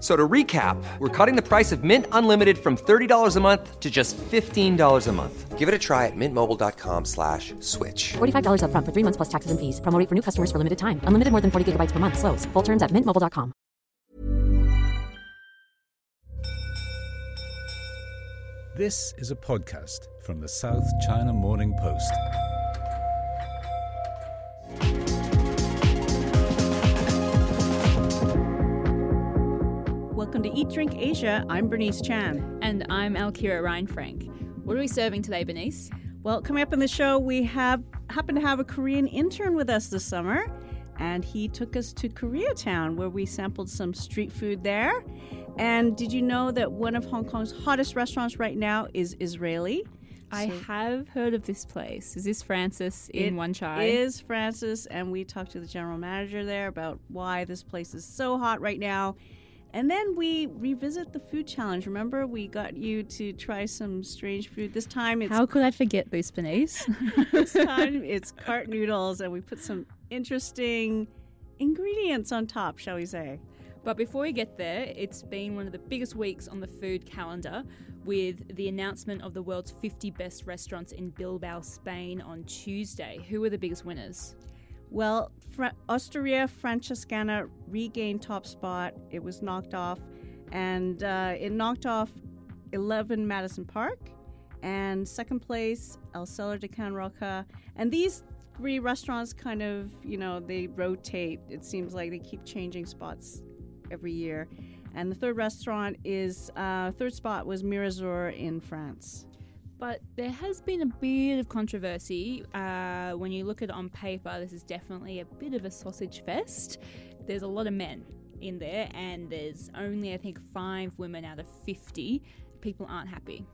So to recap, we're cutting the price of Mint Unlimited from $30 a month to just $15 a month. Give it a try at mintmobile.com/switch. $45 up front for 3 months plus taxes and fees. Promo rate for new customers for limited time. Unlimited more than 40 gigabytes per month. Slows full terms at mintmobile.com. This is a podcast from the South China Morning Post. Welcome to Eat Drink Asia. I'm Bernice Chan. And I'm Alkira Reinfrank. What are we serving today, Bernice? Well, coming up in the show, we happen to have a Korean intern with us this summer. And he took us to Koreatown, where we sampled some street food there. And did you know that one of Hong Kong's hottest restaurants right now is Israeli? I have heard of this place. Is this Francis in Wan Chai? It is Francis. And we talked to the general manager there about why this place is so hot right now. And then we revisit the food challenge. Remember, we got you to try some strange food. This time it's... How could I forget those, Bernice? This time it's cart noodles, and we put some interesting ingredients on top, shall we say. But before we get there, it's been one of the biggest weeks on the food calendar with the announcement of the world's 50 best restaurants in Bilbao, Spain on Tuesday. Who were the biggest winners? Well, Osteria Francescana regained top spot. It was knocked off. And it knocked off 11 Madison Park. And second place, El Celler de Can Roca. And these three restaurants kind of, you know, they rotate. It seems like they keep changing spots every year. And the third restaurant is, third spot was Mirazur in France. But there has been a bit of controversy. When you look at it on paper, this is definitely a bit of a sausage fest. There's a lot of men in there, and there's only, I think, 5 women out of 50. People aren't happy.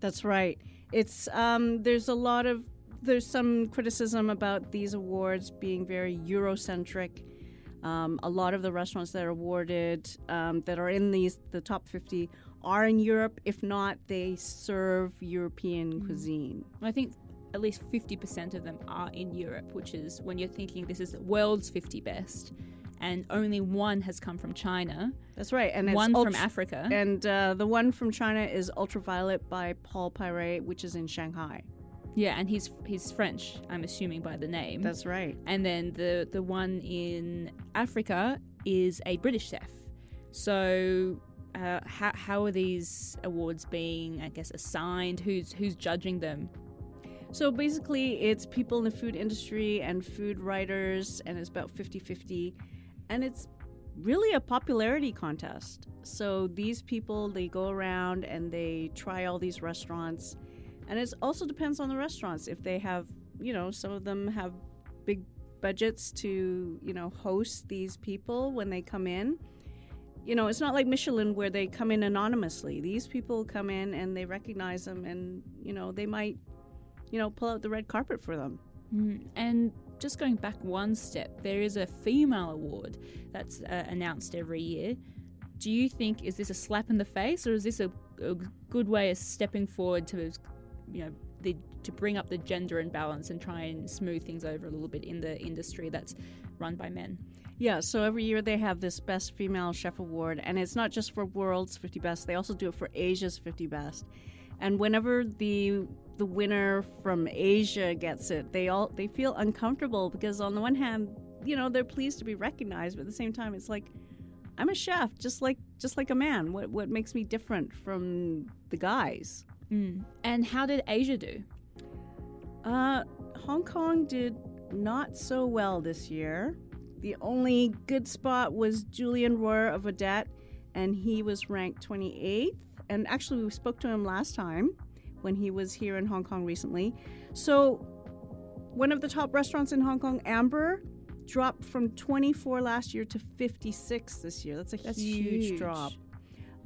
That's right. It's there's some criticism about these awards being very Eurocentric. A lot of the restaurants that are awarded, that are in the top 50, are in Europe. If not, they serve European cuisine. I think at least 50% of them are in Europe, which is when you're thinking this is the world's 50 best, and only one has come from China. That's right. And one from Africa. And the one from China is Ultraviolet by Paul Piret, which is in Shanghai. Yeah, and he's French, I'm assuming, by the name. That's right. And then the one in Africa is a British chef. So... how are these awards being, I guess, assigned? Who's judging them? So basically it's people in the food industry and food writers, and it's about 50-50. And it's really a popularity contest. So these people, they go around and they try all these restaurants. And it also depends on the restaurants. If they have, you know, some of them have big budgets to, you know, host these people when they come in. You know, it's not like Michelin where they come in anonymously. These people come in and they recognize them and, you know, they might, you know, pull out the red carpet for them. And just going back one step, there is a female award that's announced every year. Do you think, is this a slap in the face, or is this a good way of stepping forward to, you know, to bring up the gender imbalance and try and smooth things over a little bit in the industry that's run by men? Yeah, so every year they have this Best Female Chef Award, and it's not just for World's 50 Best. They also do it for Asia's 50 Best. And whenever the winner from Asia gets it, they feel uncomfortable because on the one hand, you know, they're pleased to be recognized, but at the same time it's like, I'm a chef, just like a man. What makes me different from the guys? And how did Asia do? Hong Kong did not so well this year. The only good spot was Julian Royer of Odette, and he was ranked 28th. And actually, we spoke to him last time when he was here in Hong Kong recently. So one of the top restaurants in Hong Kong, Amber, dropped from 24 last year to 56 this year. That's huge drop.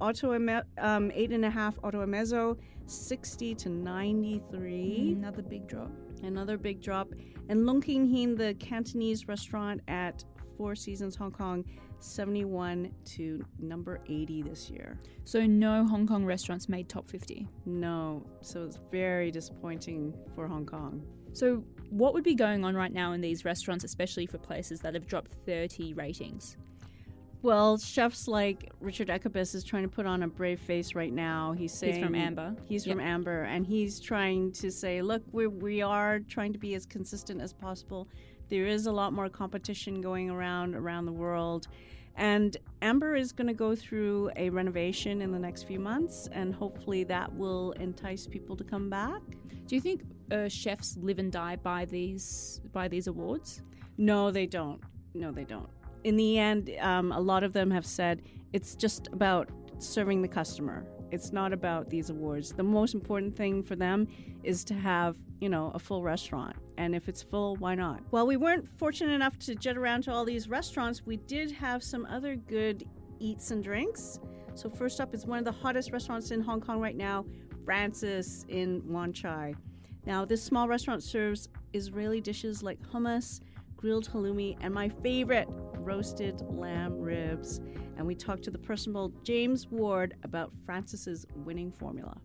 Auto 8.5 Auto Emezzo, 60 to 93. Another big drop. And Lung King Heen, the Cantonese restaurant, at Four Seasons Hong Kong 71 to number 80 this year. So no Hong Kong restaurants made top 50? No. So it's very disappointing for Hong Kong. So what would be going on right now in these restaurants, especially for places that have dropped 30 ratings? Well, chefs like Richard Ekebus is trying to put on a brave face right now. He's saying he's from Amber. From Amber, and he's trying to say, look, we are trying to be as consistent as possible. There is a lot more competition going around the world. And Amber is going to go through a renovation in the next few months, and hopefully that will entice people to come back. Do you think chefs live and die by these awards? No, they don't. In the end, a lot of them have said it's just about serving the customer. It's not about these awards. The most important thing for them is to have, a full restaurant. And if it's full, why not? Well, we weren't fortunate enough to jet around to all these restaurants. We did have some other good eats and drinks. So first up is one of the hottest restaurants in Hong Kong right now, Francis in Wan Chai. Now, this small restaurant serves Israeli dishes like hummus, grilled halloumi, and my favorite, roasted lamb ribs. And we talked to the personable James Ward about Francis's winning formula.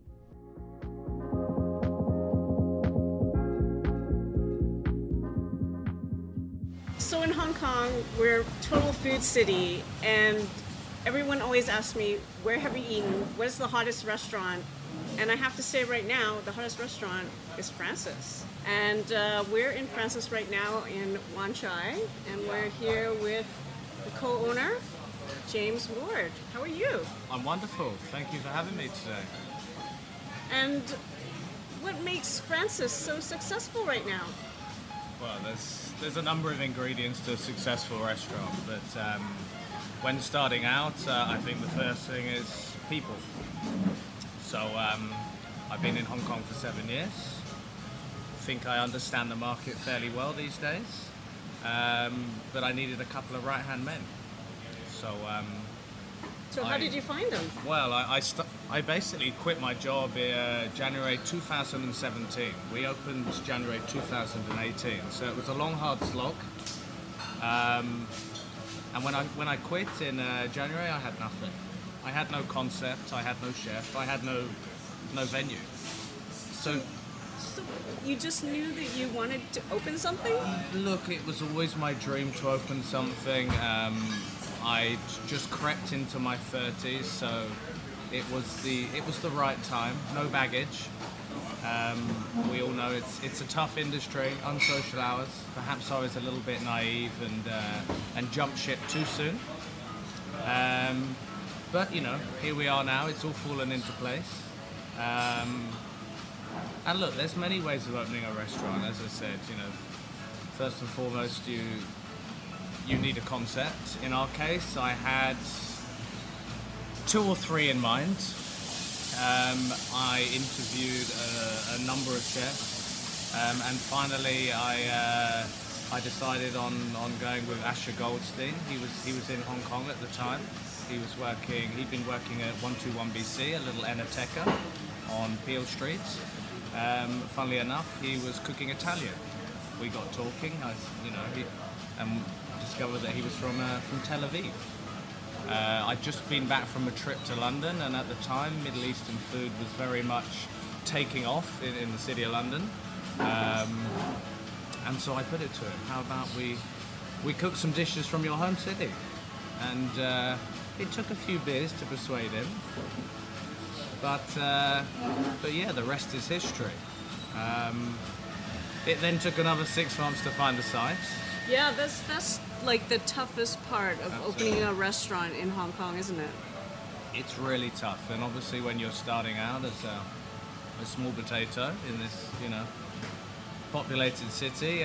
So in Hong Kong, we're a total food city, and everyone always asks me, where have you eaten? What is the hottest restaurant? And I have to say right now, the hottest restaurant is Francis. And we're in Francis right now in Wan Chai, and we're here with the co-owner, James Ward. How are you? I'm wonderful. Thank you for having me today. And what makes Francis so successful right now? Well, there's a number of ingredients to a successful restaurant, but when starting out, I think the first thing is people. So I've been in Hong Kong for 7 years. I think I understand the market fairly well these days, but I needed a couple of right-hand men. So how did you find them? Well, I basically quit my job in January 2017. We opened January 2018, so it was a long, hard slog. And when I quit in January, I had nothing. I had no concept. I had no chef. I had no venue. So you just knew that you wanted to open something? Look, it was always my dream to open something. I just crept into my 30s, so it was the right time. No baggage. We all know it's a tough industry, unsocial hours. Perhaps I was a little bit naive and jumped ship too soon. But here we are now. It's all fallen into place. And look, there's many ways of opening a restaurant, as I said. First and foremost, you need a concept. In our case, I had two or three in mind. I interviewed a number of chefs, and finally, I decided on going with Asher Goldstein. He was in Hong Kong at the time. He'd been working at 121BC, a little enoteca on Peel Street. Funnily enough, he was cooking Italian. We got talking, and discovered that he was from Tel Aviv. I'd just been back from a trip to London, and at the time, Middle Eastern food was very much taking off in the city of London. And so I put it to him, how about we cook some dishes from your home city? And it took a few beers to persuade him. But yeah, the rest is history. It then took another 6 months to find the site. Yeah, that's like the toughest part of opening a restaurant in Hong Kong, isn't it? It's really tough, and obviously when you're starting out as a small potato in this, populated city,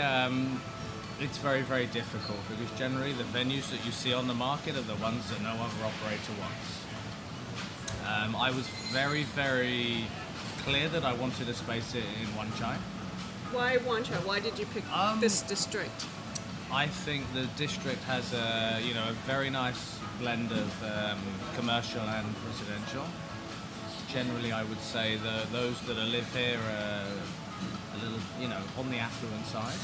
it's very, very difficult because generally the venues that you see on the market are the ones that no other operator wants. I was very, very clear that I wanted a space in Wan Chai. Why Wan Chai? Why did you pick this district? I think the district has a very nice blend of commercial and residential. Generally, I would say those that live here are a little, on the affluent side.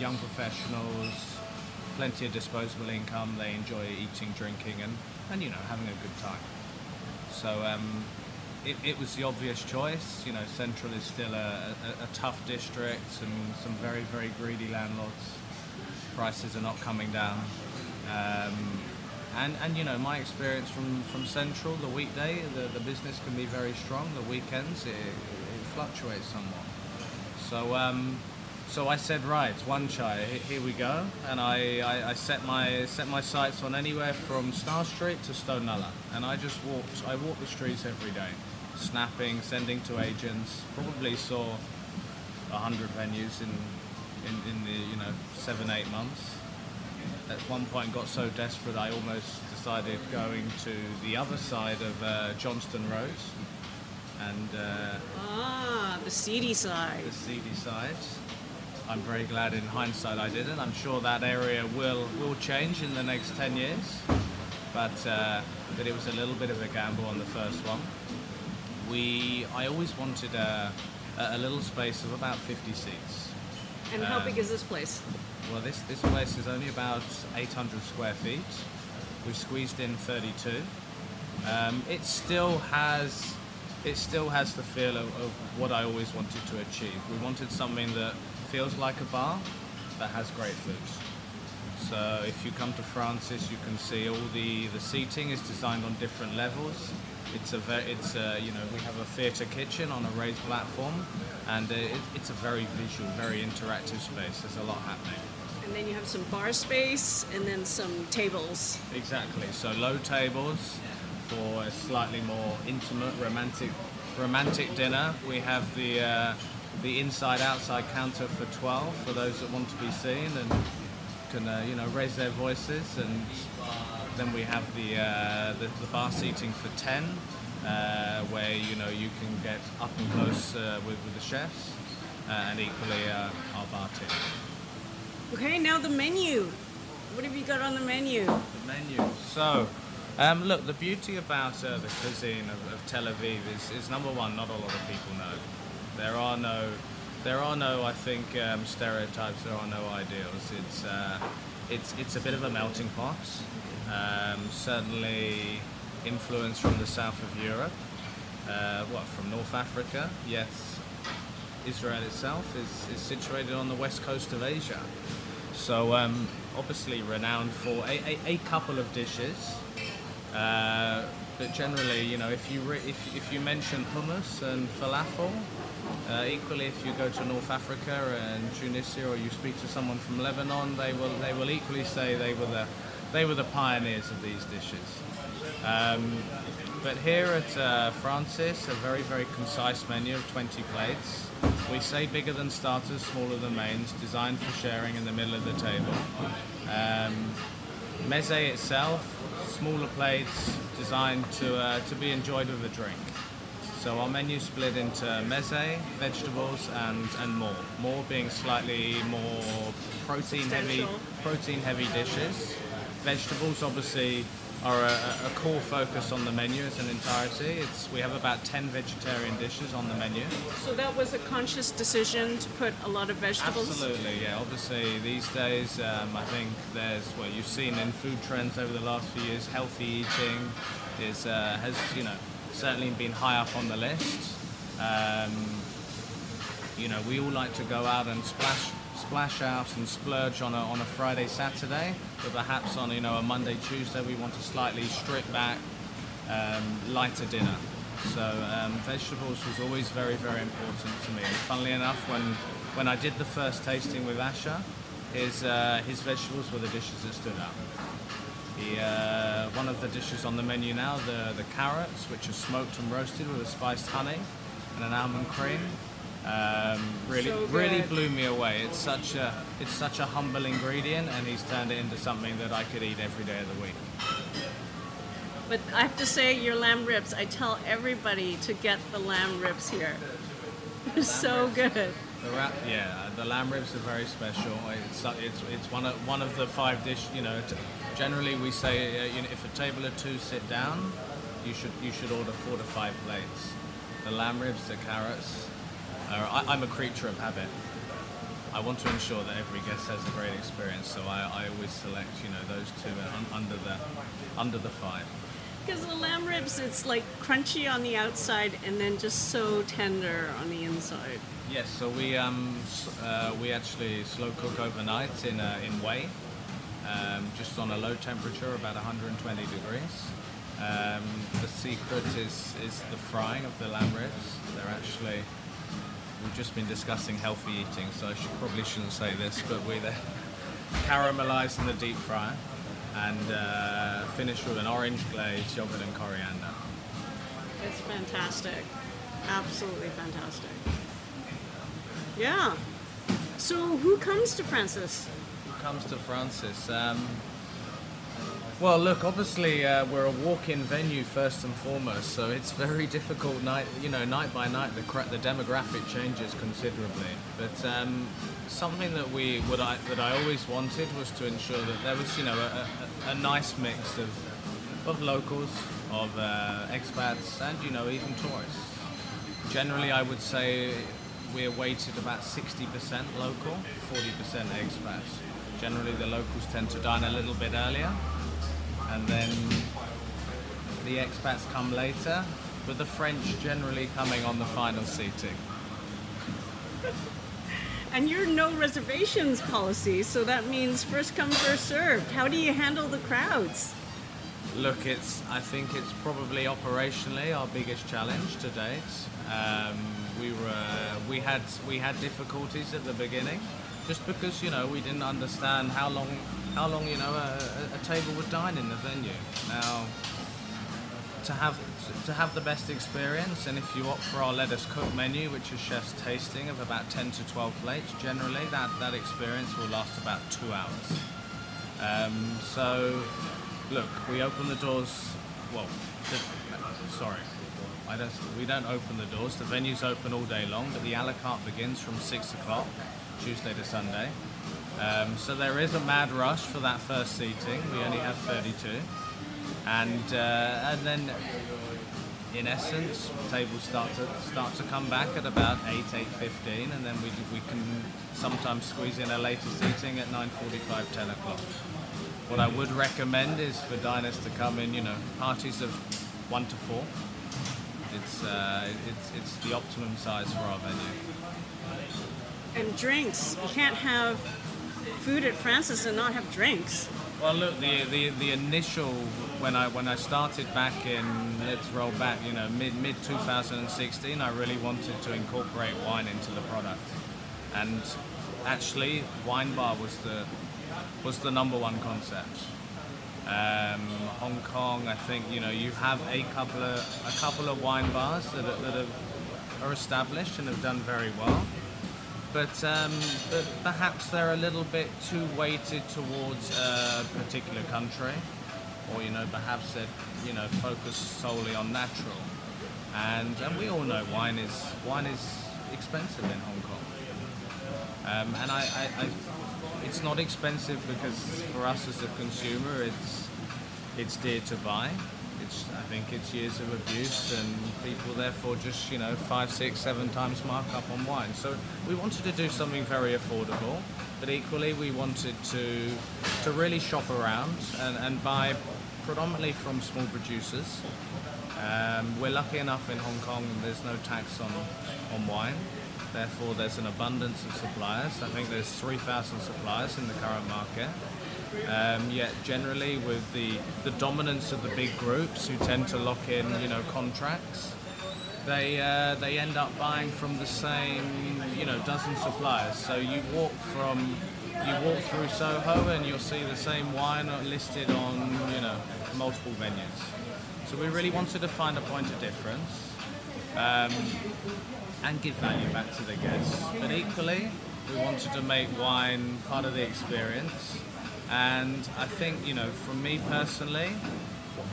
Young professionals, plenty of disposable income, they enjoy eating, drinking, and you know, having a good time. So it was the obvious choice. You know, Central is still a tough district, and some very, very greedy landlords. Prices are not coming down. And you know, my experience from Central, the weekday, the business can be very strong. The weekends, it fluctuates somewhat. So I said, right, one chai, here we go. And I set my sights on anywhere from Star Street to Stone Nullah. And I walked the streets every day, snapping, sending to agents. Probably saw 100 venues in the, you know, 7-8 months. At one point got so desperate I almost decided going to the other side of Johnston Road and the seedy side. The seedy side. I'm very glad in hindsight I didn't. I'm sure that area will change in the next 10 years. But it was a little bit of a gamble on the first one. I always wanted a little space of about 50 seats. And how big is this place? Well, this place is only about 800 square feet. We've squeezed in 32. It still has the feel of what I always wanted to achieve. We wanted something that feels like a bar, that has great food. So if you come to Francis, you can see all the seating is designed on different levels. We have a theatre kitchen on a raised platform, and it's a very visual, very interactive space. There's a lot happening. And then you have some bar space and then some tables. Exactly. So low tables for a slightly more intimate, romantic dinner. We have the inside-outside counter for 12 for those that want to be seen and can raise their voices and. Then we have the bar seating for 10, where you can get up and close with the chefs, and equally our bar team. Okay, now the menu. What have you got on the menu? The menu. So, look, the beauty about the cuisine of Tel Aviv is number one, not a lot of people know. There are no, I think, stereotypes. There are no ideals. It's a bit of a melting pot. Certainly influence from the south of Europe, from North Africa, yes. Israel itself is situated on the west coast of Asia. So obviously renowned for a couple of dishes, but generally, if you mention hummus and falafel, equally if you go to North Africa and Tunisia or you speak to someone from Lebanon, they will equally say they were the pioneers of these dishes. But here at Francis, a very, very concise menu of 20 plates. We say bigger than starters, smaller than mains, designed for sharing in the middle of the table. Mezze itself, smaller plates, designed to be enjoyed with a drink. So our menu split into mezze, vegetables, and more. More being slightly more protein-heavy dishes. Vegetables obviously are a core focus on the menu as an entirety. We have about 10 vegetarian dishes on the menu. So that was a conscious decision to put a lot of vegetables? Absolutely, yeah. Obviously these days I think there's what you've seen in food trends over the last few years. Healthy eating is has certainly been high up on the list. We all like to go out and splash out and splurge on a Friday, Saturday, but perhaps on a Monday, Tuesday we want a slightly stripped back, lighter dinner. So vegetables was always very, very important to me. And funnily enough, when I did the first tasting with Asher, his vegetables were the dishes that stood out. One of the dishes on the menu now, the carrots, which are smoked and roasted with a spiced honey and an almond cream. Really blew me away. It's such a humble ingredient, and he's turned it into something that I could eat every day of the week. But I have to say, your lamb ribs, I tell everybody to get the lamb ribs here. They're so good. The lamb ribs are very special. It's one of the five dish. Generally we say if a table of two sit down, you should order 4 to 5 plates. The lamb ribs, the carrots. I'm a creature of habit. I want to ensure that every guest has a great experience, so I always select, you know, those two under the five. Because the lamb ribs, it's like crunchy on the outside and then just so tender on the inside. Yes, so we actually slow cook overnight in whey, just on a low temperature, about 120 degrees. The secret is the frying of the lamb ribs. They're actually, we've just been discussing healthy eating, so probably shouldn't say this, but we then caramelize in the deep fryer and finish with an orange glaze, yogurt and coriander. It's fantastic. Absolutely fantastic. Yeah. So who comes to Francis? Who comes to Francis? Well, look, obviously we're a walk-in venue first and foremost, so it's very difficult night by night, the demographic changes considerably. But something that I always wanted was to ensure that there was, you know, a nice mix of locals, of expats, and, you know, even tourists. Generally, I would say we're weighted about 60% local, 40% expats. Generally, the locals tend to dine a little bit earlier, and then the expats come later, with the French generally coming on the final seating. And your no reservations policy, so that means first come, first served. How do you handle the crowds? Look, I think it's probably operationally our biggest challenge to date. We had difficulties at the beginning, just because, you know, we didn't understand how long you know a table would dine in the venue. Now, to have the best experience, and if you opt for our Let Us Cook menu, which is chef's tasting of about 10 to 12 plates, generally that experience will last about 2 hours. So look, we open the doors, we don't open the doors, the venue's open all day long, but the a la carte begins from 6:00 Tuesday to Sunday. So there is a mad rush for that first seating. We only have 32, and then in essence tables start to come back at about 8:15, and then we can sometimes squeeze in a later seating at 9:45, 10:00. What I would recommend is for diners to come in, you know, parties of 1 to 4. It's the optimum size for our venue. And drinks, you can't have food at Francis and not have drinks. Well, look, the initial when I started back in, let's roll back, you know, mid 2016, I really wanted to incorporate wine into the product, and actually, wine bar was the number one concept. Hong Kong, I think, you know, you have a couple of wine bars that are established and have done very well. But perhaps they're a little bit too weighted towards a particular country, or, you know, perhaps they're, you know, focused solely on natural. And we all know wine is expensive in Hong Kong. It's not expensive because for us as a consumer, it's dear to buy. I think it's years of abuse, and people therefore just, you know, 5, 6, 7 times markup on wine. So we wanted to do something very affordable, but equally we wanted to really shop around and buy predominantly from small producers. We're lucky enough in Hong Kong there's no tax on wine. Therefore, there's an abundance of suppliers. I think there's 3,000 suppliers in the current market. Yet generally with the dominance of the big groups who tend to lock in, you know, contracts, they end up buying from the same, you know, dozen suppliers. So you walk through Soho and you'll see the same wine listed on, you know, multiple venues. So we really wanted to find a point of difference. And give value back to the guests. But equally, we wanted to make wine part of the experience. And I think, you know, from me personally,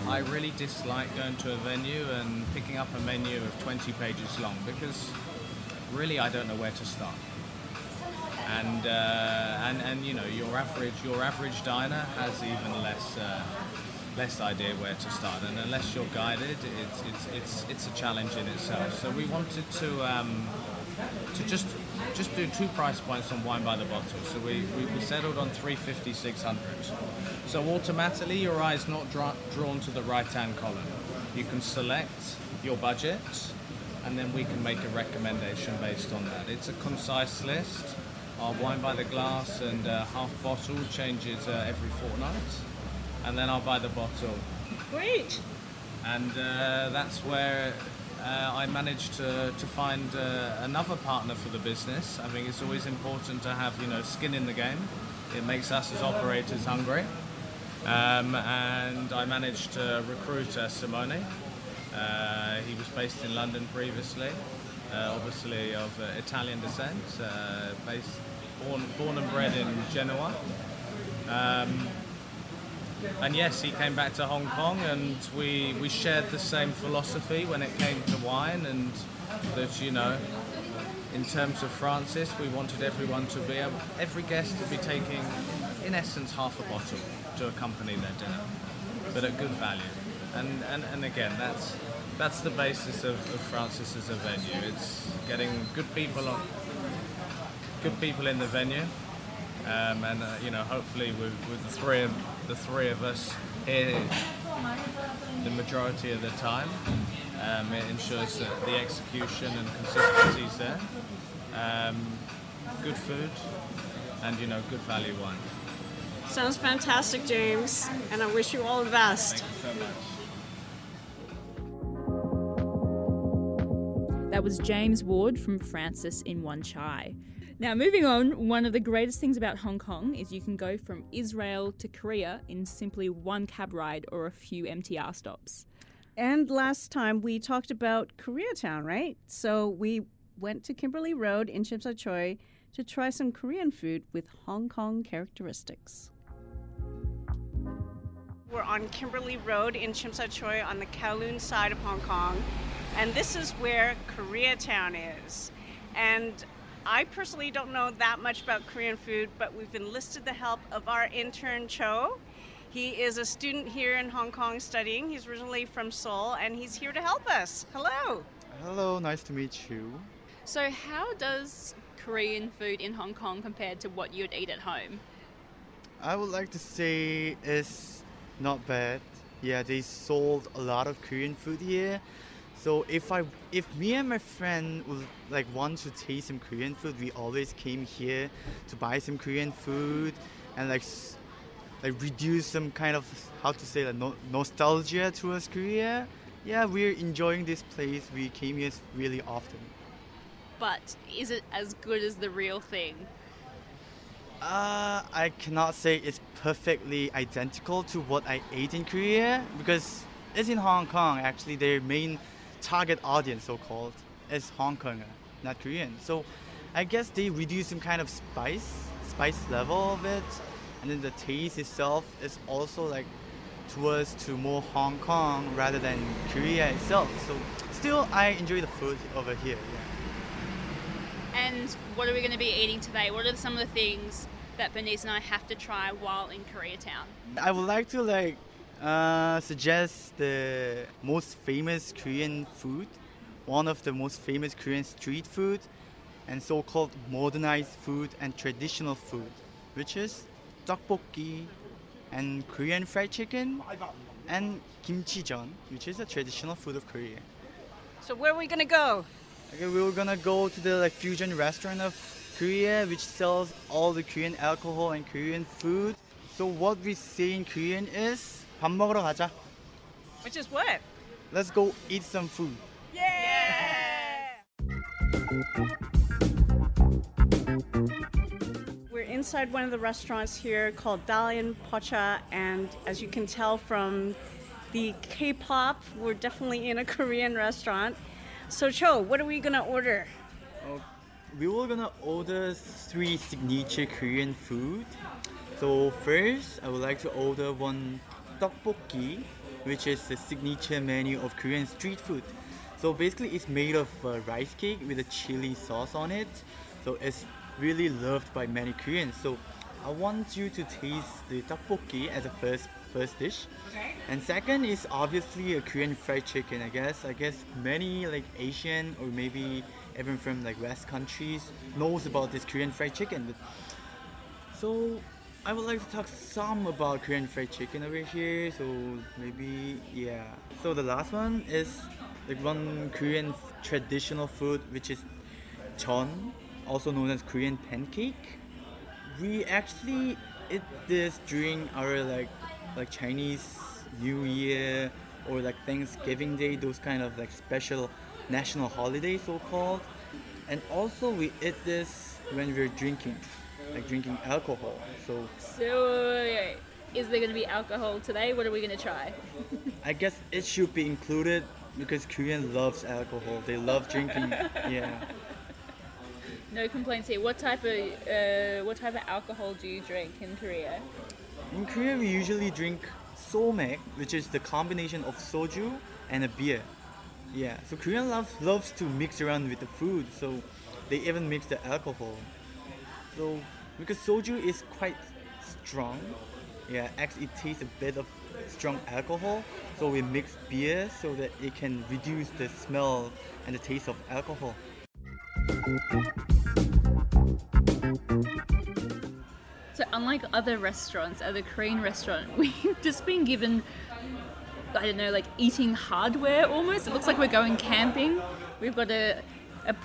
I really dislike going to a venue and picking up a menu of 20 pages long, because really I don't know where to start. And you know, your average diner has even less idea where to start, and unless you're guided, it's a challenge in itself. So we wanted to to just do two price points on wine by the bottle. So we settled on 350, 600. So automatically your eye is not drawn to the right-hand column. You can select your budget, and then we can make a recommendation based on that. It's a concise list. Our wine by the glass and half bottle changes every fortnight, and then our by the bottle. Great. And that's where I managed to find another partner for the business. I mean, it's always important to have, you know, skin in the game. It makes us as operators hungry. And I managed to recruit Simone. He was based in London previously, obviously of Italian descent, born and bred in Genoa. And yes, he came back to Hong Kong, and we shared the same philosophy when it came to wine, and that, you know, in terms of Francis, we wanted every guest to be taking, in essence, half a bottle to accompany their dinner, but at good value. And again, that's the basis of Francis as a venue. It's getting good people in the venue. You know, hopefully with the three of us here the majority of the time, it ensures that the execution and consistency is there. Good food and, you know, good value wine. Sounds fantastic, James, and I wish you all the best. Thank you so much. That was James Ward from Francis in Wan Chai. Now, moving on, one of the greatest things about Hong Kong is you can go from Israel to Korea in simply one cab ride or a few MTR stops. And last time we talked about Koreatown, right? So we went to Kimberley Road in Tsim Sha Tsui to try some Korean food with Hong Kong characteristics. We're on Kimberley Road in Tsim Sha Tsui on the Kowloon side of Hong Kong. And this is where Koreatown is. And I personally don't know that much about Korean food, but we've enlisted the help of our intern, Cho. He is a student here in Hong Kong studying. He's originally from Seoul, and he's here to help us. Hello. Hello, nice to meet you. So how does Korean food in Hong Kong compare to what you'd eat at home? I would like to say it's not bad. Yeah, they sold a lot of Korean food here. So if me and my friend would like want to taste some Korean food, we always came here to buy some Korean food and like reduce some kind of, how to say, like nostalgia towards Korea. Yeah, we're enjoying this place. We came here really often. But is it as good as the real thing? I cannot say it's perfectly identical to what I ate in Korea, because it's in Hong Kong. Actually, their main target audience, so-called, is Hong Konger, not Korean. So I guess they reduce some kind of spice level of it, and then the taste itself is also like towards to more Hong Kong rather than Korea itself. So still, I enjoy the food over here. Yeah. And what are we going to be eating today? What are some of the things that Bernice and I have to try while in Koreatown? I would like to suggest the most famous Korean food, one of the most famous Korean street food and so-called modernized food and traditional food, which is tteokbokki and Korean fried chicken and kimchijeon, which is a traditional food of Korea. So where are we going to go? Okay, we're going to go to the fusion restaurant of Korea, which sells all the Korean alcohol and Korean food. So what we say in Korean is 밥 먹으러 가자. Which is what? Let's go eat some food. Yeah! We're inside one of the restaurants here called Dalian Pocha, and as you can tell from the K-pop, we're definitely in a Korean restaurant. So Cho, what are we going to order? We were going to order three signature Korean food. So first, I would like to order one tteokbokki, which is the signature menu of Korean street food. So basically it's made of rice cake with a chili sauce on it. So it's really loved by many Koreans. So I want you to taste the tteokbokki as a first dish. Okay. And second is obviously a Korean fried chicken, I guess. Many like Asian or maybe everyone from like West countries knows about this Korean fried chicken. So I would like to talk some about Korean fried chicken over here. So maybe, yeah. So the last one is like one Korean traditional food, which is jeon, also known as Korean pancake. We actually ate this during our like Chinese New Year or like Thanksgiving Day, those kind of like special national holidays, so called. And also we ate this when we were drinking, like drinking alcohol. So is there going to be alcohol today? What are we going to try? I guess it should be included because Korean loves alcohol. They love drinking. Yeah. No complaints here. What type of alcohol do you drink in Korea? In Korea, we usually drink somek, which is the combination of soju and a beer. Yeah. So Korean loves to mix around with the food. So they even mix the alcohol. So because soju is quite strong, yeah, actually it tastes a bit of strong alcohol. So we mix beer so that it can reduce the smell and the taste of alcohol. So unlike other restaurants, at the Korean restaurant, we've just been given, I don't know, like eating hardware almost. It looks like we're going camping. We've got a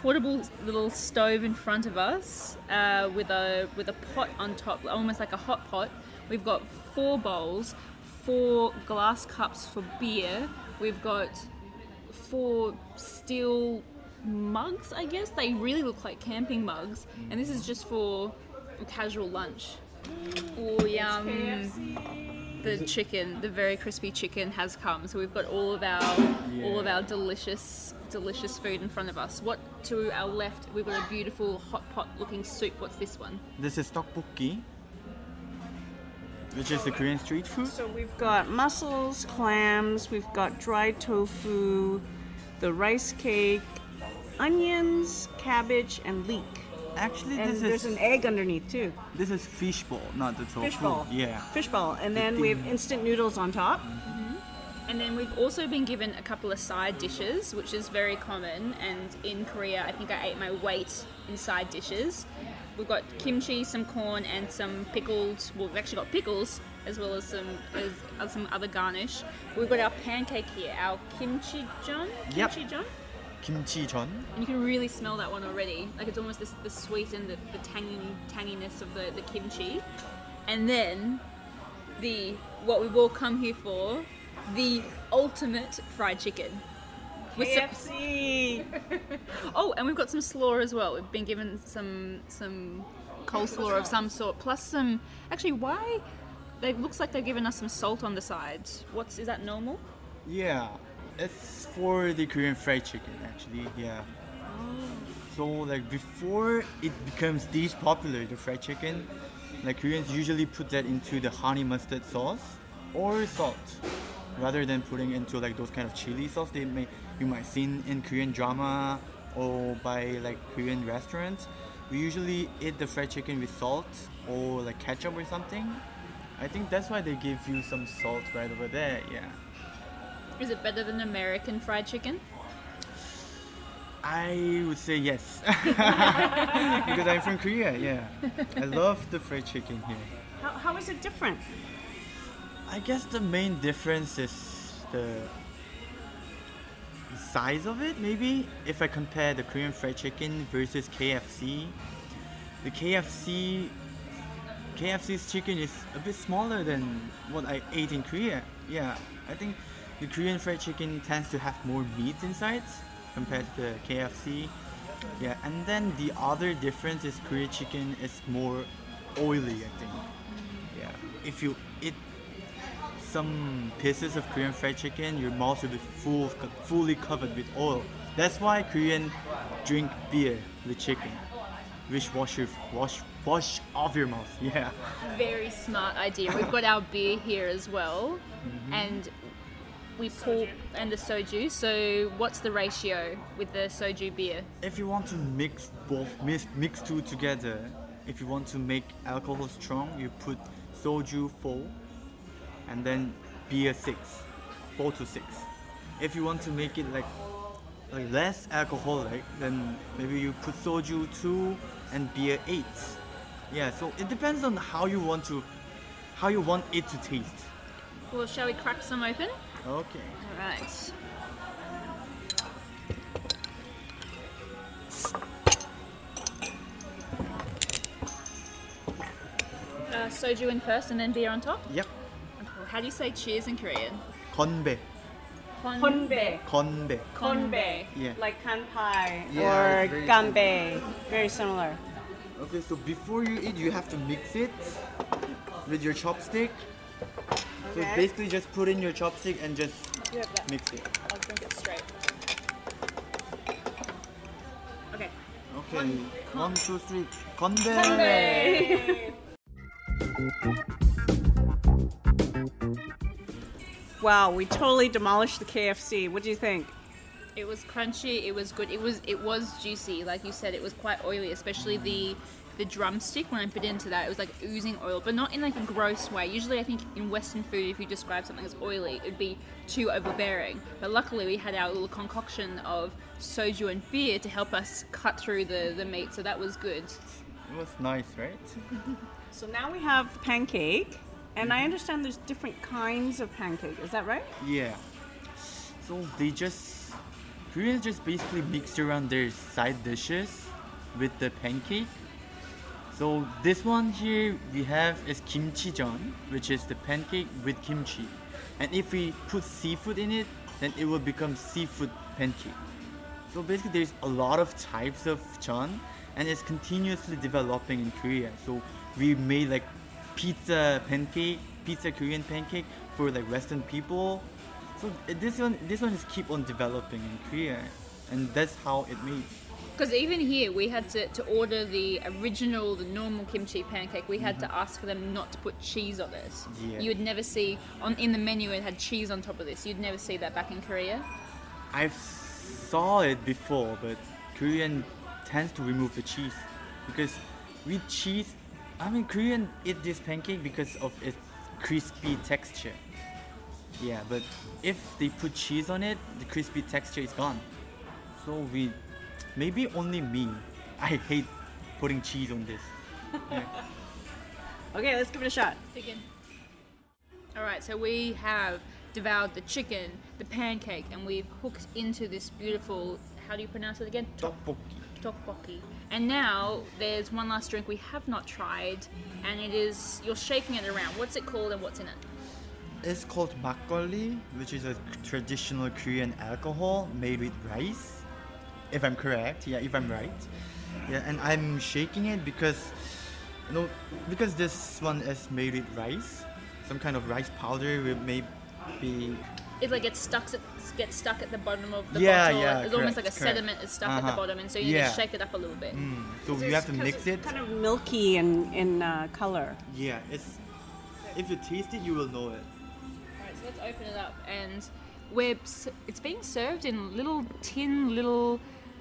portable little stove in front of us with a pot on top, almost like a hot pot. We've got 4 bowls, 4 glass cups for beer. We've got 4 steel mugs, I guess. They really look like camping mugs. And this is just for casual lunch. Oh, yum. The chicken, the very crispy chicken has come. So we've got all of our delicious food in front of us. What to our left, we've got a beautiful hot pot looking soup. What's this one? This is tteokbokki, which is the Korean street food. So we've got mussels, clams, we've got dried tofu, the rice cake, onions, cabbage, and leek. Actually, there's an egg underneath too. This is fishball, not the tofu. Fishball. Yeah. Fishball, and then we have instant noodles on top. Mm-hmm. And then we've also been given a couple of side dishes, which is very common. And in Korea, I think I ate my weight in side dishes. We've got kimchi, some corn, and some pickled. Well, we've actually got pickles as well as some other garnish. We've got our pancake here, our kimchi jeon. Yep. Kimchi jeon. And you can really smell that one already. Like it's almost the sweet and the tanginess of the kimchi. And then what we've all come here for, the ultimate fried chicken. KFC. Oh, and we've got some slaw as well. We've been given some coleslaw of some sort, plus some. Actually, why? It looks like they've given us some salt on the sides. Is that normal? Yeah. It's for the Korean fried chicken, actually, yeah. So, like, before it becomes this popular, the fried chicken, like, Koreans usually put that into the honey mustard sauce or salt, rather than putting into, like, those kind of chili sauce you might see in Korean drama or by, like, Korean restaurants. We usually eat the fried chicken with salt or, like, ketchup or something. I think that's why they give you some salt right over there, yeah. Is it better than American fried chicken? I would say yes. Because I'm from Korea, yeah. I love the fried chicken here. How is it different? I guess the main difference is the size of it, maybe. If I compare the Korean fried chicken versus KFC, the KFC's chicken is a bit smaller than what I ate in Korea. Yeah, I think the Korean fried chicken tends to have more meat inside compared to the KFC. Yeah, and then the other difference is Korean chicken is more oily, I think. Yeah, if you eat some pieces of Korean fried chicken, your mouth will be fully covered with oil. That's why Koreans drink beer with chicken, which wash off your mouth. Yeah. Very smart idea. We've got our beer here as well, mm-hmm. and. We pour and the soju. So what's the ratio with the soju beer? If you want to mix two together, if you want to make alcohol strong, you put soju 4 and then beer 6, 4 to 6. If you want to make it like like less alcoholic, then maybe you put soju 2 and beer 8. Yeah, so it depends on how you want it to taste. Well, shall we crack some open? Okay. All right. Soju in first and then beer on top? Yep. Cool. How do you say cheers in Korean? Konbe. Konbe. Konbe. Konbe. Yeah. Like kanpai, yeah, or ganbe. Very similar. Okay, so before you eat, you have to mix it with your chopstick. Okay. So basically just put in your chopstick and just mix it. I'll drink it straight. Okay. Okay. One, two, three. Konbe. Konbe. Wow, we totally demolished the KFC. What do you think? It was crunchy, it was good, it was juicy, like you said, it was quite oily, especially the drumstick. When I bit into that, it was like oozing oil, but not in like a gross way. Usually I think in Western food, if you describe something as oily, it'd be too overbearing. But luckily we had our little concoction of soju and beer to help us cut through the meat, so that was good. It was nice, right? So now we have the pancake, and I understand there's different kinds of pancake, is that right? Yeah. So Koreans just basically mix around their side dishes with the pancake. So this one here we have is kimchijeon, which is the pancake with kimchi. And if we put seafood in it, then it will become seafood pancake. So basically there's a lot of types of jeon, and it's continuously developing in Korea. So we made like Korean pancake for like Western people. So this one is keep on developing in Korea, and that's how it made. Because even here we had to order the normal kimchi pancake. We had to ask for them not to put cheese on it. Yeah. You would never see in the menu it had cheese on top of this. You'd never see that back in Korea. I saw it before, but Korean tends to remove the cheese because with cheese. I mean, Koreans eat this pancake because of its crispy texture. Yeah, but if they put cheese on it, the crispy texture is gone. So maybe only me. I hate putting cheese on this. Yeah. Okay, let's give it a shot. Chicken. All right, so we have devoured the chicken, the pancake, and we've hooked into this beautiful, how do you pronounce it again? Tteokbokki. And now there's one last drink we have not tried, and it is, you're shaking it around. What's it called and what's in it? It's called makgeolli, which is a traditional Korean alcohol made with rice, if I'm correct. Yeah, if I'm right. Yeah, and I'm shaking it because this one is made with rice. Some kind of rice powder will maybe. It like gets stuck at the bottom of the bottle. Yeah, it's almost like a sediment is stuck at the bottom, and so you need to shake it up a little bit. Mm. So you have to mix it. It's kind of milky in color. Yeah, it's. If you taste it, you will know it. Alright, so let's open it up, and it's being served in little tin.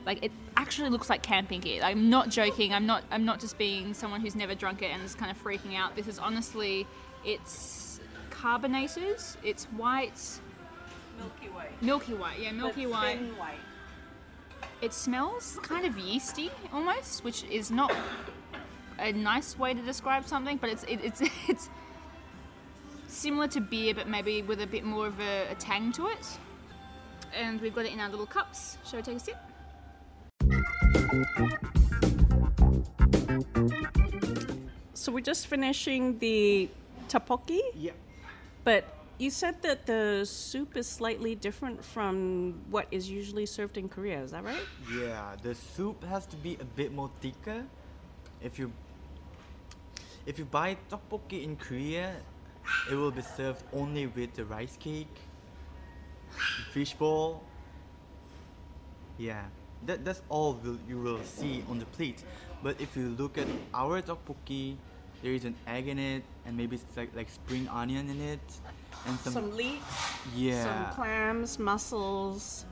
Like it actually looks like camping gear. I'm not joking. I'm not just being someone who's never drunk it and is kind of freaking out. This is honestly, it's carbonated. It's white. Milky white, yeah, milky but white. Thin white. It smells kind of yeasty almost, which is not a nice way to describe something, but it's similar to beer, but maybe with a bit more of a tang to it. And we've got it in our little cups. Shall we take a sip? So we're just finishing the tteokbokki. Yeah. But you said that the soup is slightly different from what is usually served in Korea, is that right? Yeah, the soup has to be a bit more thicker. If you buy tteokbokki in Korea, it will be served only with the rice cake, the fish ball. Yeah, that's all you will see on the plate. But if you look at our tteokbokki, there is an egg in it, and maybe it's like spring onion in it, and some leeks, some clams, mussels,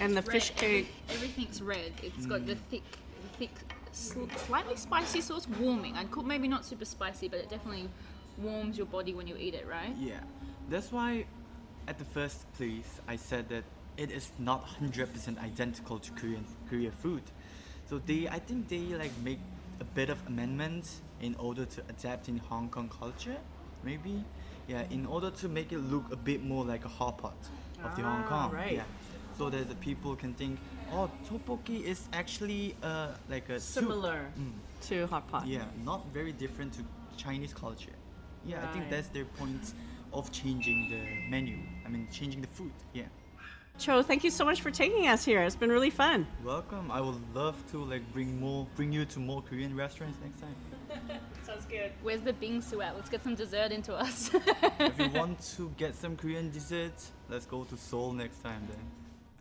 and the fish cake. Everything's red. It's got the thick, slightly spicy sauce. Warming. I'd call maybe not super spicy, but it definitely warms your body when you eat it, right? Yeah, that's why at the first place I said that it is not 100% identical to Korean food. So I think they like make a bit of amendments in order to adapt in Hong Kong culture, maybe. Yeah, in order to make it look a bit more like a hot pot of the Hong Kong. Right. Yeah. So that the people can think, oh, tteokbokki is actually like a similar to hot pot. Yeah, not very different to Chinese culture. Yeah, right. I think that's their point of changing the menu. I mean, changing the food. Yeah. Cho, thank you so much for taking us here. It's been really fun. Welcome. I would love to like bring you to more Korean restaurants next time. Sounds good. Where's the bingsu at? Let's get some dessert into us. If you want to get some Korean dessert, let's go to Seoul next time then.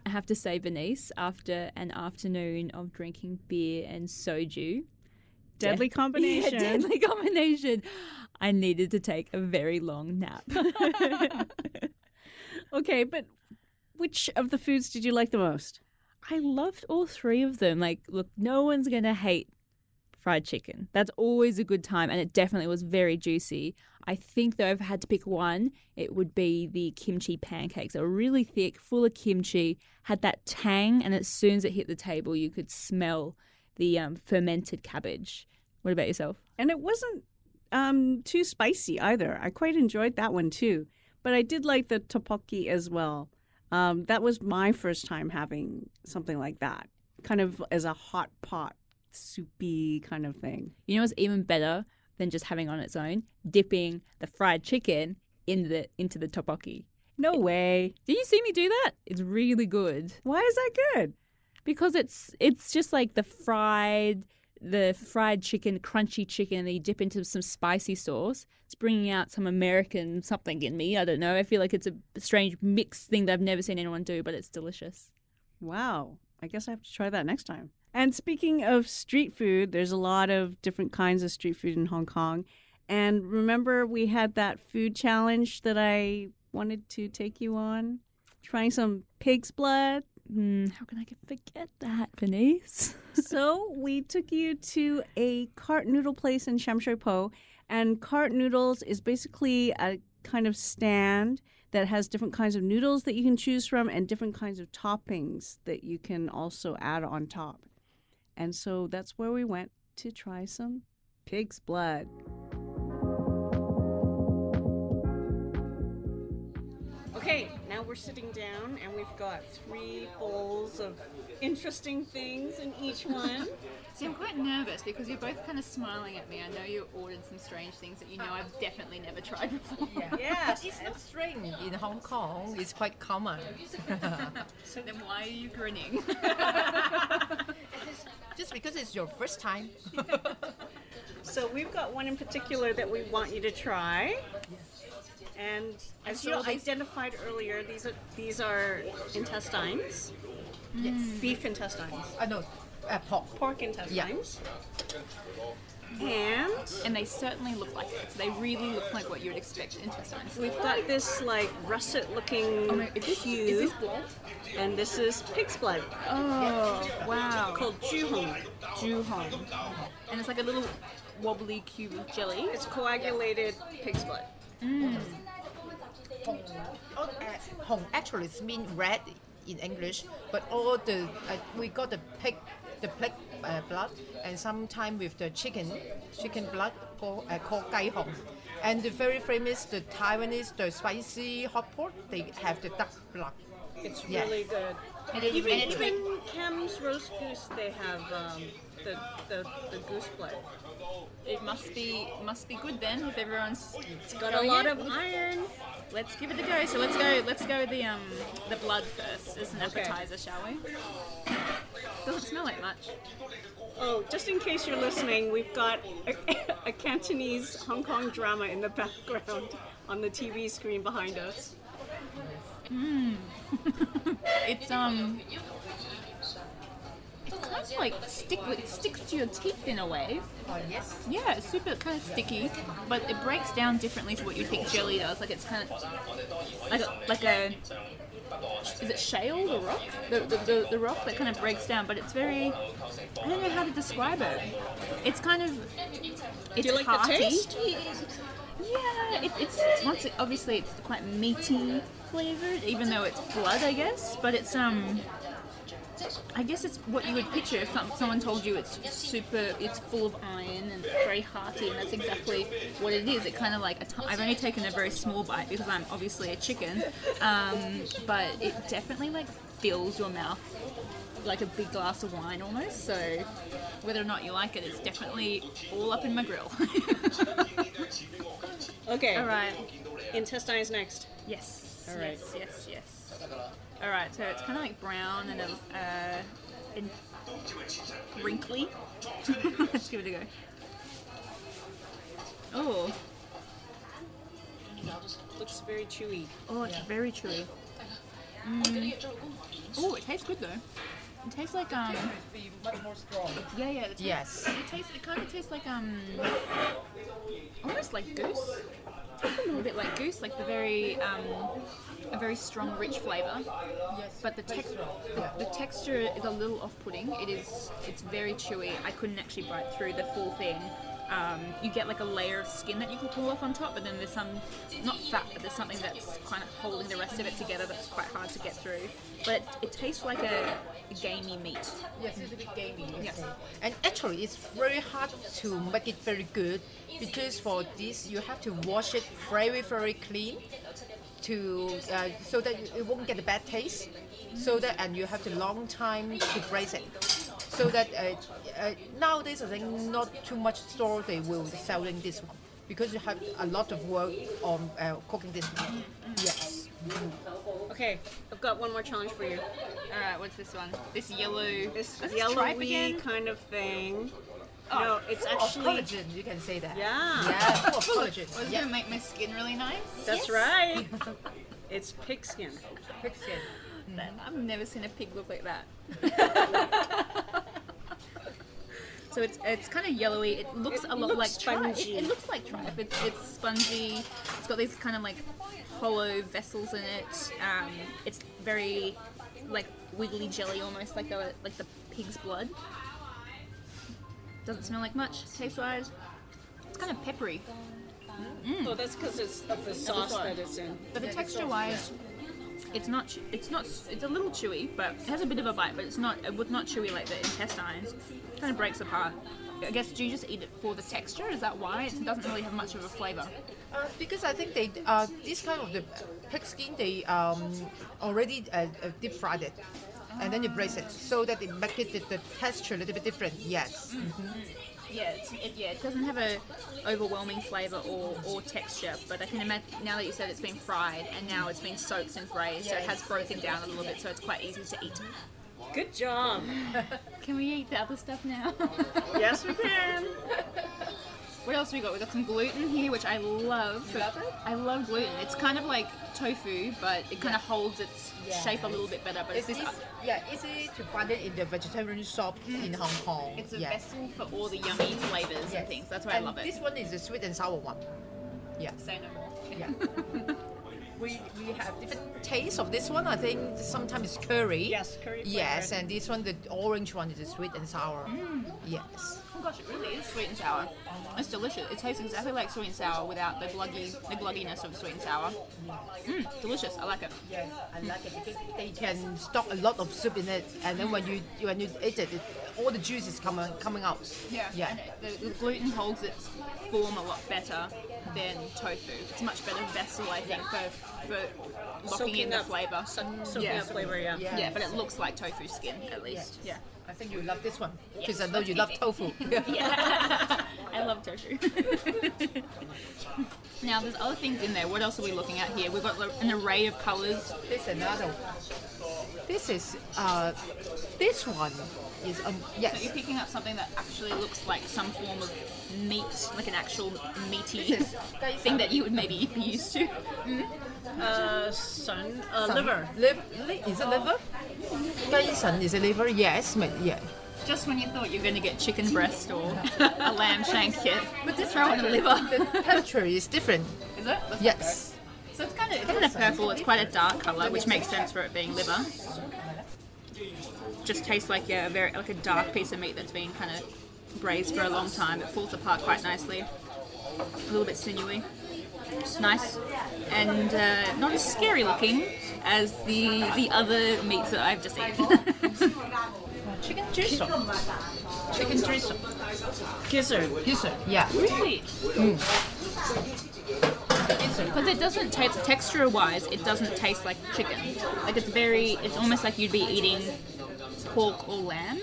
I have to say, Bernice, after an afternoon of drinking beer and soju, deadly combination. Yeah, deadly combination. I needed to take a very long nap. Okay, but which of the foods did you like the most? I loved all three of them. Like, look, no one's going to hate fried chicken. That's always a good time, and it definitely was very juicy. I think, though, if I had to pick one, it would be the kimchi pancakes. They were really thick, full of kimchi, had that tang, and as soon as it hit the table, you could smell the fermented cabbage. What about yourself? And it wasn't too spicy either. I quite enjoyed that one, too. But I did like the tteokbokki as well. That was my first time having something like that, kind of as a hot pot, soupy kind of thing. You know what's even better than just having on its own? Dipping the fried chicken into the tteokbokki. No way. Did you see me do that? It's really good. Why is that good? Because it's just like the fried chicken, crunchy chicken, and then you dip into some spicy sauce. It's bringing out some American something in me. I don't know. I feel like it's a strange mixed thing that I've never seen anyone do, but it's delicious. Wow. I guess I have to try that next time. And speaking of street food, there's a lot of different kinds of street food in Hong Kong. And remember we had that food challenge that I wanted to take you on? Trying some pig's blood. How can I forget that, Bernice? So we took you to a cart noodle place in Sham Shui Po, and cart noodles is basically a kind of stand that has different kinds of noodles that you can choose from and different kinds of toppings that you can also add on top. And so that's where we went to try some pig's blood. Okay, now we're sitting down and we've got three bowls of interesting things in each one. See, I'm quite nervous because you're both kind of smiling at me. I know you ordered some strange things that you know I've definitely never tried before. Yeah. Yes. It's not strange in Hong Kong. It's quite common. So then why are you grinning? Just because it's your first time. So we've got one in particular that we want you to try. And as you identified earlier, these are intestines. Yes. Beef intestines. Pork intestines. Yeah. And they certainly look like it. They really look like what you would expect intestines. We've got this like russet-looking cube. Is this blood? And this is pig's blood. Oh, wow. Called juhong. Juhong. And it's like a little wobbly cube of jelly. It's coagulated pig's blood. Hong actually it's mean red in English, but all the we got the pig blood, and sometime with the chicken blood called gai hong, and the very famous the Taiwanese the spicy hot pot they have the duck blood. It's really good. And even Cam's roast goose they have. The goose blood. It must be good then if everyone's it's got a lot of iron. Let's give it a go. So let's go the blood first as an appetizer, shall we? Doesn't smell like much. Oh, just in case you're listening, we've got a Cantonese Hong Kong drama in the background on the TV screen behind us. It's It's kind of like it sticks to your teeth in a way. Oh, yes. Yeah, it's super kind of sticky, but it breaks down differently to what you think jelly does. Like it's kind of like a is it shale, the rock? The rock that kind of breaks down, but it's very I don't know how to describe it. It's kind of it's do you like hearty. The taste? Yeah, it's obviously it's quite meaty flavored, even though it's blood, I guess. But it's I guess it's what you would picture if someone told you it's full of iron and very hearty, and that's exactly what it is. It kind of like, I've only taken a very small bite because I'm obviously a chicken, but it definitely like fills your mouth like a big glass of wine almost. So whether or not you like it, it's definitely all up in my grill. Okay. All right. Intestines next. Yes. All right. Yes. All right, so it's kind of like brown and wrinkly. Let's give it a go. Oh, looks very chewy. Oh, it's very chewy. Oh, it tastes good though. It tastes like much more strong. Yeah. It kind of tastes like almost like goose. It's a little bit like goose, like the very a very strong, rich flavour. Yes. But the texture is a little off-putting. It's very chewy. I couldn't actually bite through the full thing. You get like a layer of skin that you can pull off on top, but then there's some, not fat, but there's something that's kind of holding the rest of it together that's quite hard to get through. But it tastes like a gamey meat. Yes, it's a bit gamey. Yes. And actually, it's very hard to make it very good, because for this, you have to wash it very, very clean to so that it won't get a bad taste. So that, and you have to long time to braise it. So that nowadays, I think not too much store they will be selling this one, because you have a lot of work on cooking this one. Yes. Okay, I've got one more challenge for you. All right, what's this one? This yellow, this yellowy kind of thing. Oh, no, it's actually collagen. You can say that. Yeah. Full of collagen. Well, it's gonna make my skin really nice. That's right. It's pig skin. Pig skin. I've never seen a pig look like that. So it's kind of yellowy. It looks a lot like tripe. It looks like tripe. It's spongy. It's got these kind of like hollow vessels in it. It's very like wiggly jelly, almost like the pig's blood. Doesn't smell like much. Taste wise, it's kind of peppery. Well, that's because it's of the sauce that it's in. But the texture wise. It's a little chewy, but it has a bit of a bite, but it's not chewy like the intestines. It kind of breaks apart. I guess, do you just eat it for the texture? Is that why? It doesn't really have much of a flavour. Because I think they this kind of the pig skin, they already deep fried it, and then you braise it, so that it makes it the texture a little bit different. Yes. Mm-hmm. Yeah, it doesn't have a overwhelming flavour or texture, but I can imagine, now that you said it's been fried and now it's been soaked and braised, so it has broken down a little bit, so it's quite easy to eat. Good job! Can we eat the other stuff now? Yes, we can! What else we got? We got some gluten here, which I love. You love it? I love gluten. It's kind of like tofu, but it kind of holds its shape a little bit better. But easy to find it in the vegetarian shop in Hong Kong. It's a vessel for all the yummy flavors and things. That's why I love it. This one is the sweet and sour one. Yeah. Say no more. Yeah. We have different tastes of this one. I think sometimes it's curry. Yes, curry flavor. Yes, and this one, the orange one, is sweet and sour. Mm. Yes. Oh gosh, it really is sweet and sour. It's delicious. It tastes exactly like sweet and sour without the glugginess of sweet and sour. Delicious. I like it. Yes, I like it because they can stock a lot of soup in it, and then when you eat it, all the juice is coming out. Yeah. And the gluten holds its form a lot better than tofu. It's a much better vessel, I think, for locking in the flavour. Soaking up flavour, yeah. Yeah, but it looks like tofu skin, at least. Yeah. I think you love this one, because I know you love tofu. Yeah, I love tofu. Now, there's other things in there. What else are we looking at here? We've got an array of colours. This is another one. This one is, yes. So you're picking up something that actually looks like some form of meat, like an actual meaty thing that you would maybe be used to. Mm-hmm. Liver. Is it liver? Gaisan is a liver, yes. Yeah. Just when you thought you were going to get chicken breast or a lamb shank here, but this throw in a liver. The texture is different. Is it? That's yes. Good. So it's kind of purple, it's quite a dark colour, which makes sense for it being liver. Just tastes like a dark piece of meat that's been kind of braised for a long time. It falls apart quite nicely. A little bit sinewy. It's nice and not as scary looking as the other meats that I've just eaten. Chicken gizzard. Chicken gizzard. Gizzard. Yeah. Really? Because it doesn't taste, texture-wise, it doesn't taste like chicken. Like it's almost like you'd be eating pork or lamb.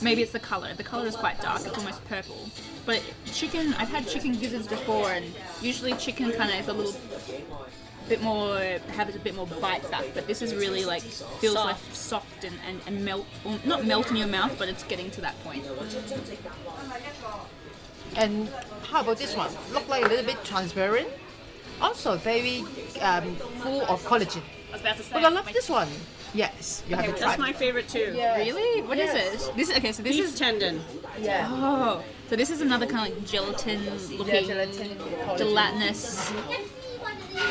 Maybe it's the color. The color is quite dark. It's almost purple. But chicken, I've had chicken gizzards before, and usually chicken kind of is a little bit more, have a bit more bite back. But this is really like feels soft. Like soft and melt, well, not melt in your mouth, but it's getting to that point. And how about this one? Look like a little bit transparent. Also very full of collagen. I was about to say. But I love this one. Yes, you have to try. That's my favorite too. Yes. Really? What is it? This is tendon. Yeah. Oh, so this is another kind of like gelatin-looking, gelatinous,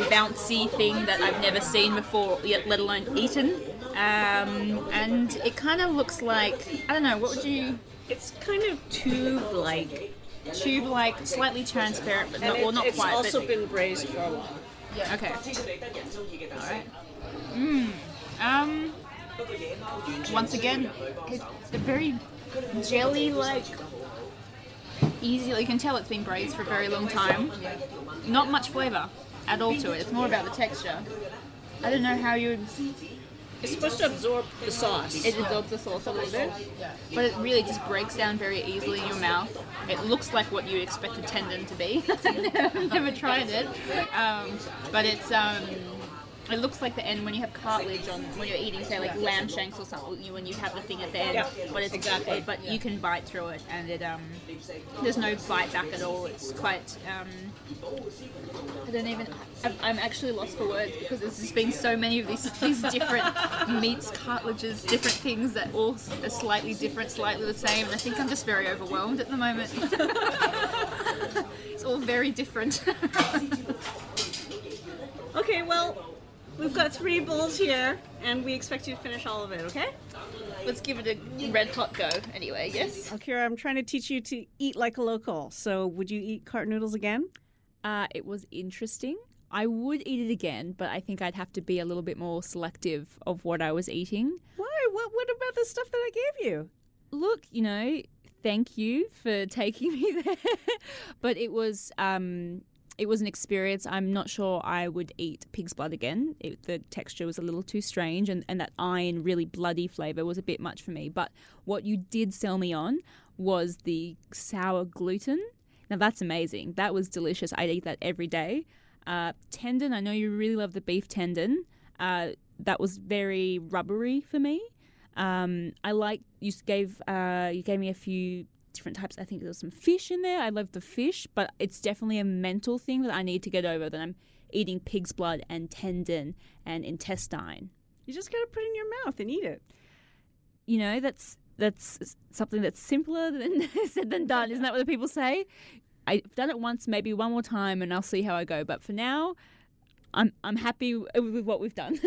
bouncy thing that I've never seen before, yet let alone eaten. And it kind of looks like What would you? It's kind of tube-like, slightly transparent, but not quite. It's also been braised for a while. Yeah. Okay. All right. Mmm. Once again, it's a very jelly-like, easy. You can tell it's been braised for a very long time. Not much flavor at all to it. It's more about the texture. I don't know how you would. It's supposed to absorb the sauce. It absorbs the sauce a little bit, but it really just breaks down very easily in your mouth. It looks like what you expect a tendon to be. I've never tried it, but it's. It looks like the end when you have cartilage on when you're eating, say like lamb shanks or something. When you have the thing at the end, but it's exactly. But you can bite through it, and it there's no bite back at all. It's quite I don't even. I'm actually lost for words because there's just been so many of these different meats, cartilages, different things that all are slightly different, slightly the same. And I think I'm just very overwhelmed at the moment. It's all very different. Okay, well. We've got 3 bowls here, and we expect you to finish all of it, okay? Let's give it a red-hot go anyway, yes? Alkira, I'm trying to teach you to eat like a local, so would you eat cart noodles again? It was interesting. I would eat it again, but I think I'd have to be a little bit more selective of what I was eating. Why? What about the stuff that I gave you? Look, you know, thank you for taking me there, but it was an experience. I'm not sure I would eat pig's blood again. The texture was a little too strange and that iron, really bloody flavour was a bit much for me. But what you did sell me on was the sour gluten. Now, that's amazing. That was delicious. I'd eat that every day. Tendon, I know you really love the beef tendon. That was very rubbery for me. You gave me a few different types. I think there was some fish in there. I love the fish, but it's definitely a mental thing that I need to get over, that I'm eating pig's blood and tendon and intestine. You just got to put it in your mouth and eat it. You know, that's something that's simpler than said than done. Isn't that what the people say? I've done it once, maybe one more time, and I'll see how I go. But for now, I'm happy with what we've done.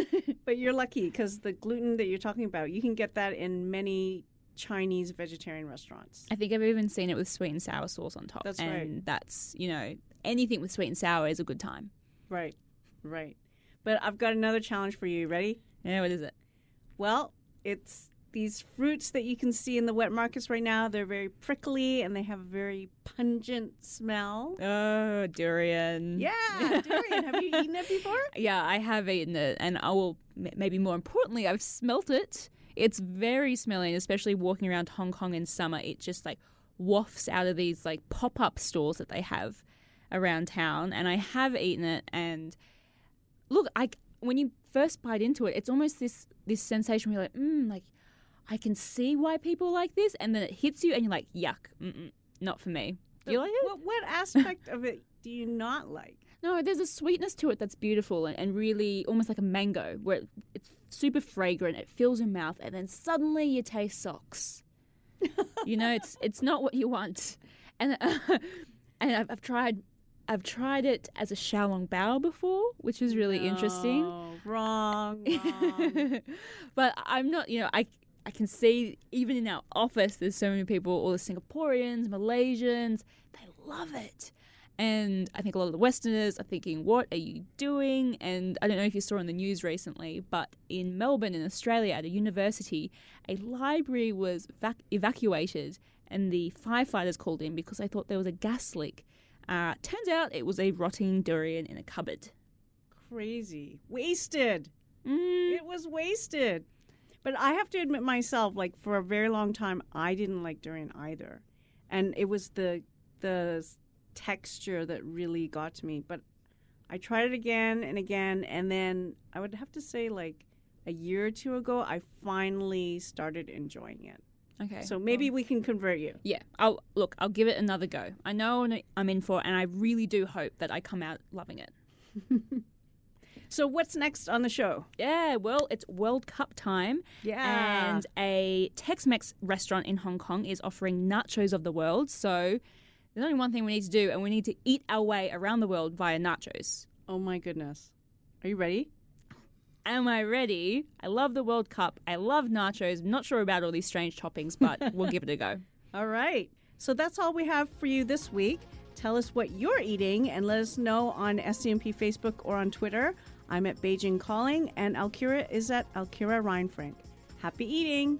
But you're lucky because the gluten that you're talking about, you can get that in many Chinese vegetarian restaurants. I think I've even seen it with sweet and sour sauce on top. That's right. And that's, you know, anything with sweet and sour is a good time. Right. But I've got another challenge for you. Ready? Yeah, what is it? Well, it's these fruits that you can see in the wet markets right now. They're very prickly and they have a very pungent smell. Oh, durian. Yeah, durian. Have you eaten it before? Yeah, I have eaten it. And I will, maybe more importantly, I've smelt it. It's very smelly, and especially walking around Hong Kong in summer, it just like wafts out of these like pop-up stores that they have around town. And I have eaten it, and look, when you first bite into it, it's almost this sensation where you're like, I can see why people like this, and then it hits you, and you're like, yuck, not for me. Do you like it? What aspect of it do you not like? No, there's a sweetness to it that's beautiful and really almost like a mango where it's super fragrant. It fills your mouth and then suddenly you taste socks. You know, it's not what you want. And I've tried it as a xiaolong bao before, which is really interesting. Wrong. But I'm not, you know, I can see even in our office there's so many people, all the Singaporeans, Malaysians, they love it. And I think a lot of the Westerners are thinking, what are you doing? And I don't know if you saw on the news recently, but in Melbourne in Australia at a university, a library was evacuated and the firefighters called in because they thought there was a gas leak. Turns out it was a rotting durian in a cupboard. Crazy. Wasted. It was wasted. But I have to admit myself, like, for a very long time, I didn't like durian either. And it was the texture that really got to me. But I tried it again and again, and then I would have to say like a year or two ago, I finally started enjoying it. Okay. So maybe we can convert you. Yeah. I'll give it another go. I know I'm in for it, and I really do hope that I come out loving it. So what's next on the show? Yeah, well, it's World Cup time. Yeah. And a Tex-Mex restaurant in Hong Kong is offering nachos of the world. So there's only one thing we need to do, and we need to eat our way around the world via nachos. Oh, my goodness. Are you ready? Am I ready? I love the World Cup. I love nachos. I'm not sure about all these strange toppings, but we'll give it a go. All right. So that's all we have for you this week. Tell us what you're eating and let us know on SCMP Facebook or on Twitter. I'm at Beijing Calling, and Alkira is at Alkira Reinfrank. Happy eating!